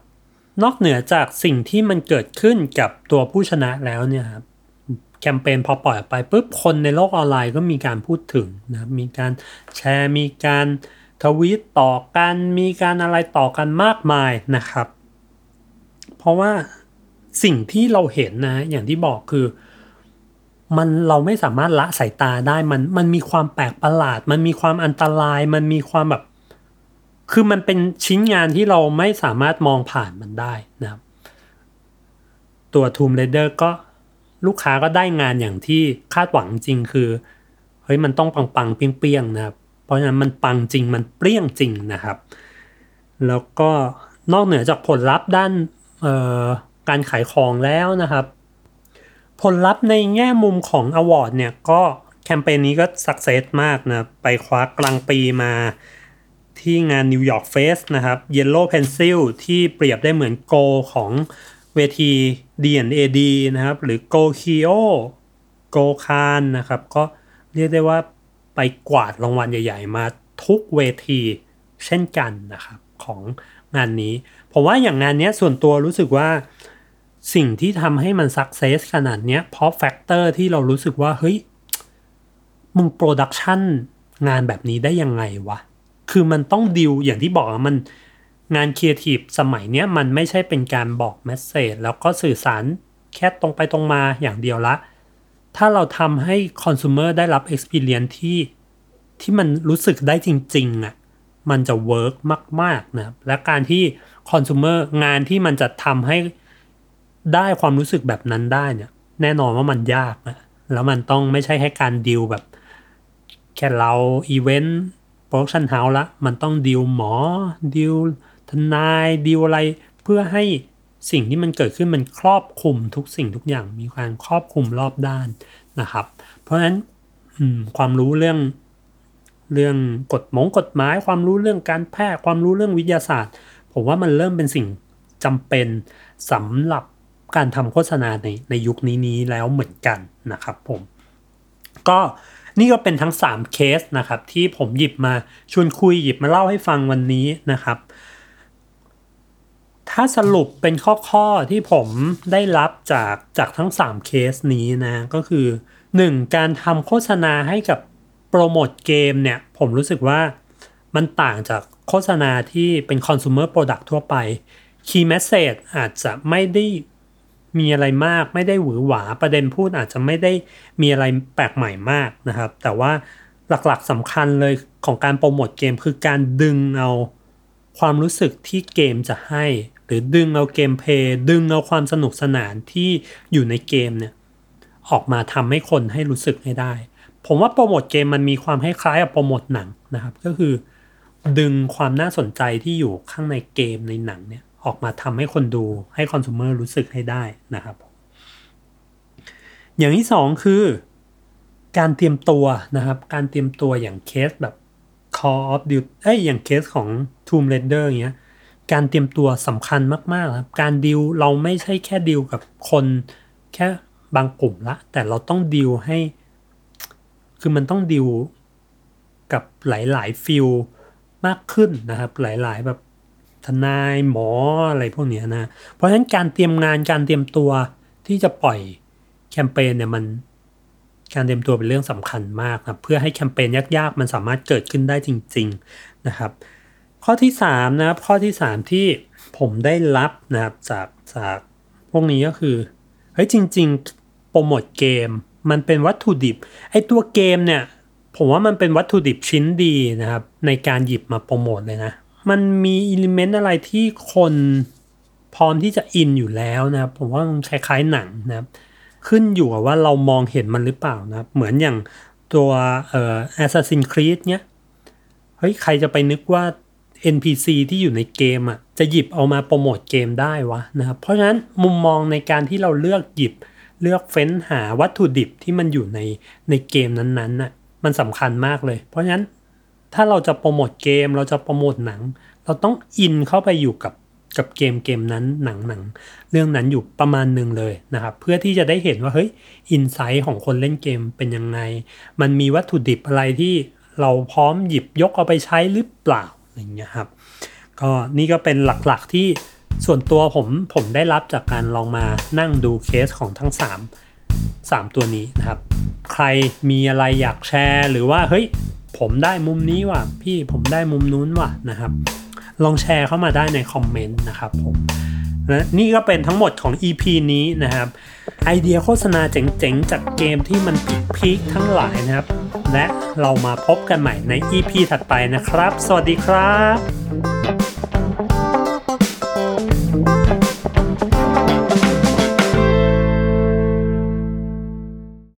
นอกเหนือจากสิ่งที่มันเกิดขึ้นกับตัวผู้ชนะแล้วเนี่ยครับแคมเปญพอปล่อยไปปุ๊บคนในโลกออนไลน์ก็มีการพูดถึงนะมีการแชร์มีการทวีตต่อกันมีการอะไรต่อกันมากมายนะครับเพราะว่าสิ่งที่เราเห็นนะอย่างที่บอกคือมันเราไม่สามารถละสายตาได้มันมันมีความแปลกประหลาดมันมีความอันตรายมันมีความแบบคือมันเป็นชิ้นงานที่เราไม่สามารถมองผ่านมันได้นะครับตัว Tomb Raider ก็ลูกค้าก็ได้งานอย่างที่คาดหวังจริงคือเฮ้ยมันต้องปังๆเปี้ยงๆนะครับเพราะฉะนั้นมันปังจริงมันเปรี้ยงจริงนะครับแล้วก็นอกเหนือจากผลลัพธ์ด้านเอ่อการขายของแล้วนะครับผลลัพธ์ในแง่มุมของอวอร์ดเนี่ยก็แคมเปญนี้ก็สักเซสมากนะไปคว้ากลางปีมาที่งานนิวยอร์กเฟสนะครับ Yellow Pencil ที่เปรียบได้เหมือนโกของเวที ดี แอนด์ เอ ดี นะครับหรือโกคิโอโกคานนะครับก็เรียกได้ว่าไปกวาดรางวัลใหญ่ๆมา ทุกเวทีเช่นกันนะครับของงานนี้ผมว่าอย่างงานนี้ส่วนตัวรู้สึกว่าสิ่งที่ทำให้มันซักเซสขนาดเนี้ยเพราะแฟกเตอร์ที่เรารู้สึกว่าเฮ้ยมึงโปรดักชันงานแบบนี้ได้ยังไงวะคือมันต้องดิวอย่างที่บอกมันงานครีเอทีฟสมัยเนี้ยมันไม่ใช่เป็นการบอกเมสเสจแล้วก็สื่อสารแค่ตรงไปตรงมาอย่างเดียวละถ้าเราทำให้คอน sumer ได้รับ experience ที่ที่มันรู้สึกได้จริงๆอ่ะมันจะเวิร์กมากๆนะและการที่คอน sumer งานที่มันจะทำให้ได้ความรู้สึกแบบนั้นได้เนี่ยแน่นอนว่ามันยากนะแล้วมันต้องไม่ใช่แค่การดีลแบบแค่เราอีเวนต์โปรดักชันเฮาส์ละมันต้องดีลหมอดีลทนายดีลอะไรเพื่อให้สิ่งที่มันเกิดขึ้นมันครอบคลุมทุกสิ่งทุกอย่างมีความครอบคลุมรอบด้านนะครับเพราะฉะนั้นความรู้เรื่องเรื่องกฎหมงกฎหมายความรู้เรื่องการแพทย์ความรู้เรื่องวิทยาศาสตร์ผมว่ามันเริ่มเป็นสิ่งจำเป็นสำหรับการทำโฆษณาในในยุคนี้นี้แล้วเหมือนกันนะครับผมก็นี่ก็เป็นทั้งสามเคสนะครับที่ผมหยิบมาชวนคุยหยิบมาเล่าให้ฟังวันนี้นะครับถ้าสรุปเป็นข้อๆที่ผมได้รับจากจากทั้งสามเคสนี้นะก็คือหนึ่งการทำโฆษณาให้กับโปรโมทเกมเนี่ยผมรู้สึกว่ามันต่างจากโฆษณาที่เป็น consumer product ทั่วไป key message อาจจะไม่ได้มีอะไรมากไม่ได้หวือหวาประเด็นพูดอาจจะไม่ได้มีอะไรแปลกใหม่มากนะครับแต่ว่าหลักๆสำคัญเลยของการโปรโมทเกมคือการดึงเอาความรู้สึกที่เกมจะให้หรือดึงเอาเกมเพลย์ดึงเอาความสนุกสนานที่อยู่ในเกมเนี่ยออกมาทำให้คนให้รู้สึกให้ได้ผมว่าโปรโมทเกมมันมีความคล้ายๆกับโปรโมทหนังนะครับก็คือดึงความน่าสนใจที่อยู่ข้างในเกมในหนังเนี่ยออกมาทำให้คนดูให้คอน sumer รู้สึกให้ได้นะครับอย่างที่สองคือการเตรียมตัวนะครับการเตรียมตัวอย่างเคสแบบ Call of Duty เอ้ยอย่างเคสของ Tomb Raider อย่างเงี้ยการเตรียมตัวสำคัญมากๆครับการดีลเราไม่ใช่แค่ดีลกับคนแค่บางกลุ่มละแต่เราต้องดีลให้คือมันต้องดีลกับหลายๆฟิลมากขึ้นนะครับหลายๆแบบทนายหมออะไรพวกนี้นะเพราะฉะนั้นการเตรียมงานการเตรียมตัวที่จะปล่อยแคมเปญเนี่ยมันการเตรียมตัวเป็นเรื่องสำคัญมากครับเพื่อให้แคมเปญยากๆมันสามารถเกิดขึ้นได้จริงๆนะครับข้อที่สามนะครับข้อที่สามที่ผมได้รับนะครับจากจากพวกนี้ก็คือเฮ้ยจริงๆโปรโมทเกมมันเป็นวัตถุดิบไอ้ตัวเกมเนี่ยผมว่ามันเป็นวัตถุดิบชิ้นดีนะครับในการหยิบมาโปรโมทเลยนะมันมีอิเลเมนต์อะไรที่คนพร้อมที่จะอินอยู่แล้วนะครับผมว่ามันคล้ายๆหนังนะครับขึ้นอยู่กับว่าเรามองเห็นมันหรือเปล่านะครับเหมือนอย่างตัวเอ่อ Assassin's Creed เนี้ยเฮ้ยใครจะไปนึกว่า เอ็น พี ซี ที่อยู่ในเกมอ่ะจะหยิบเอามาโปรโมทเกมได้วะนะครับเพราะฉะนั้นมุมมองในการที่เราเลือกหยิบเลือกเฟ้นหาวัตถุดิบที่มันอยู่ในในเกมนั้นๆน่ะมันสำคัญมากเลยเพราะฉะนั้นถ้าเราจะโปรโมทเกมเราจะโปรโมทหนังเราต้องอินเข้าไปอยู่กับกับเกมเกมนั้นหนังหนังเรื่องนั้นอยู่ประมาณนึงเลยนะครับเพื่อที่จะได้เห็นว่าเฮ้ยอินไซต์ของคนเล่นเกมเป็นยังไงมันมีวัตถุดิบอะไรที่เราพร้อมหยิบยกเอาไปใช้หรือเปล่าอย่างเงี้ยครับก็นี่ก็เป็นหลักๆที่ส่วนตัวผมผมได้รับจากการลองมานั่งดูเคสของทั้งสาม สามตัวนี้นะครับใครมีอะไรอยากแชร์หรือว่าเฮ้ยผมได้มุมนี้ว่ะพี่ผมได้มุมนู้นว่ะนะครับลองแชร์เข้ามาได้ในคอมเมนต์นะครับผมและนี่ก็เป็นทั้งหมดของ อี พี นี้นะครับไอเดียโฆษณาเจ๋งๆจากเกมที่มันพีคๆทั้งหลายนะครับและเรามาพบกันใหม่ใน อี พี ถัดไปนะครับสวัสดีครับ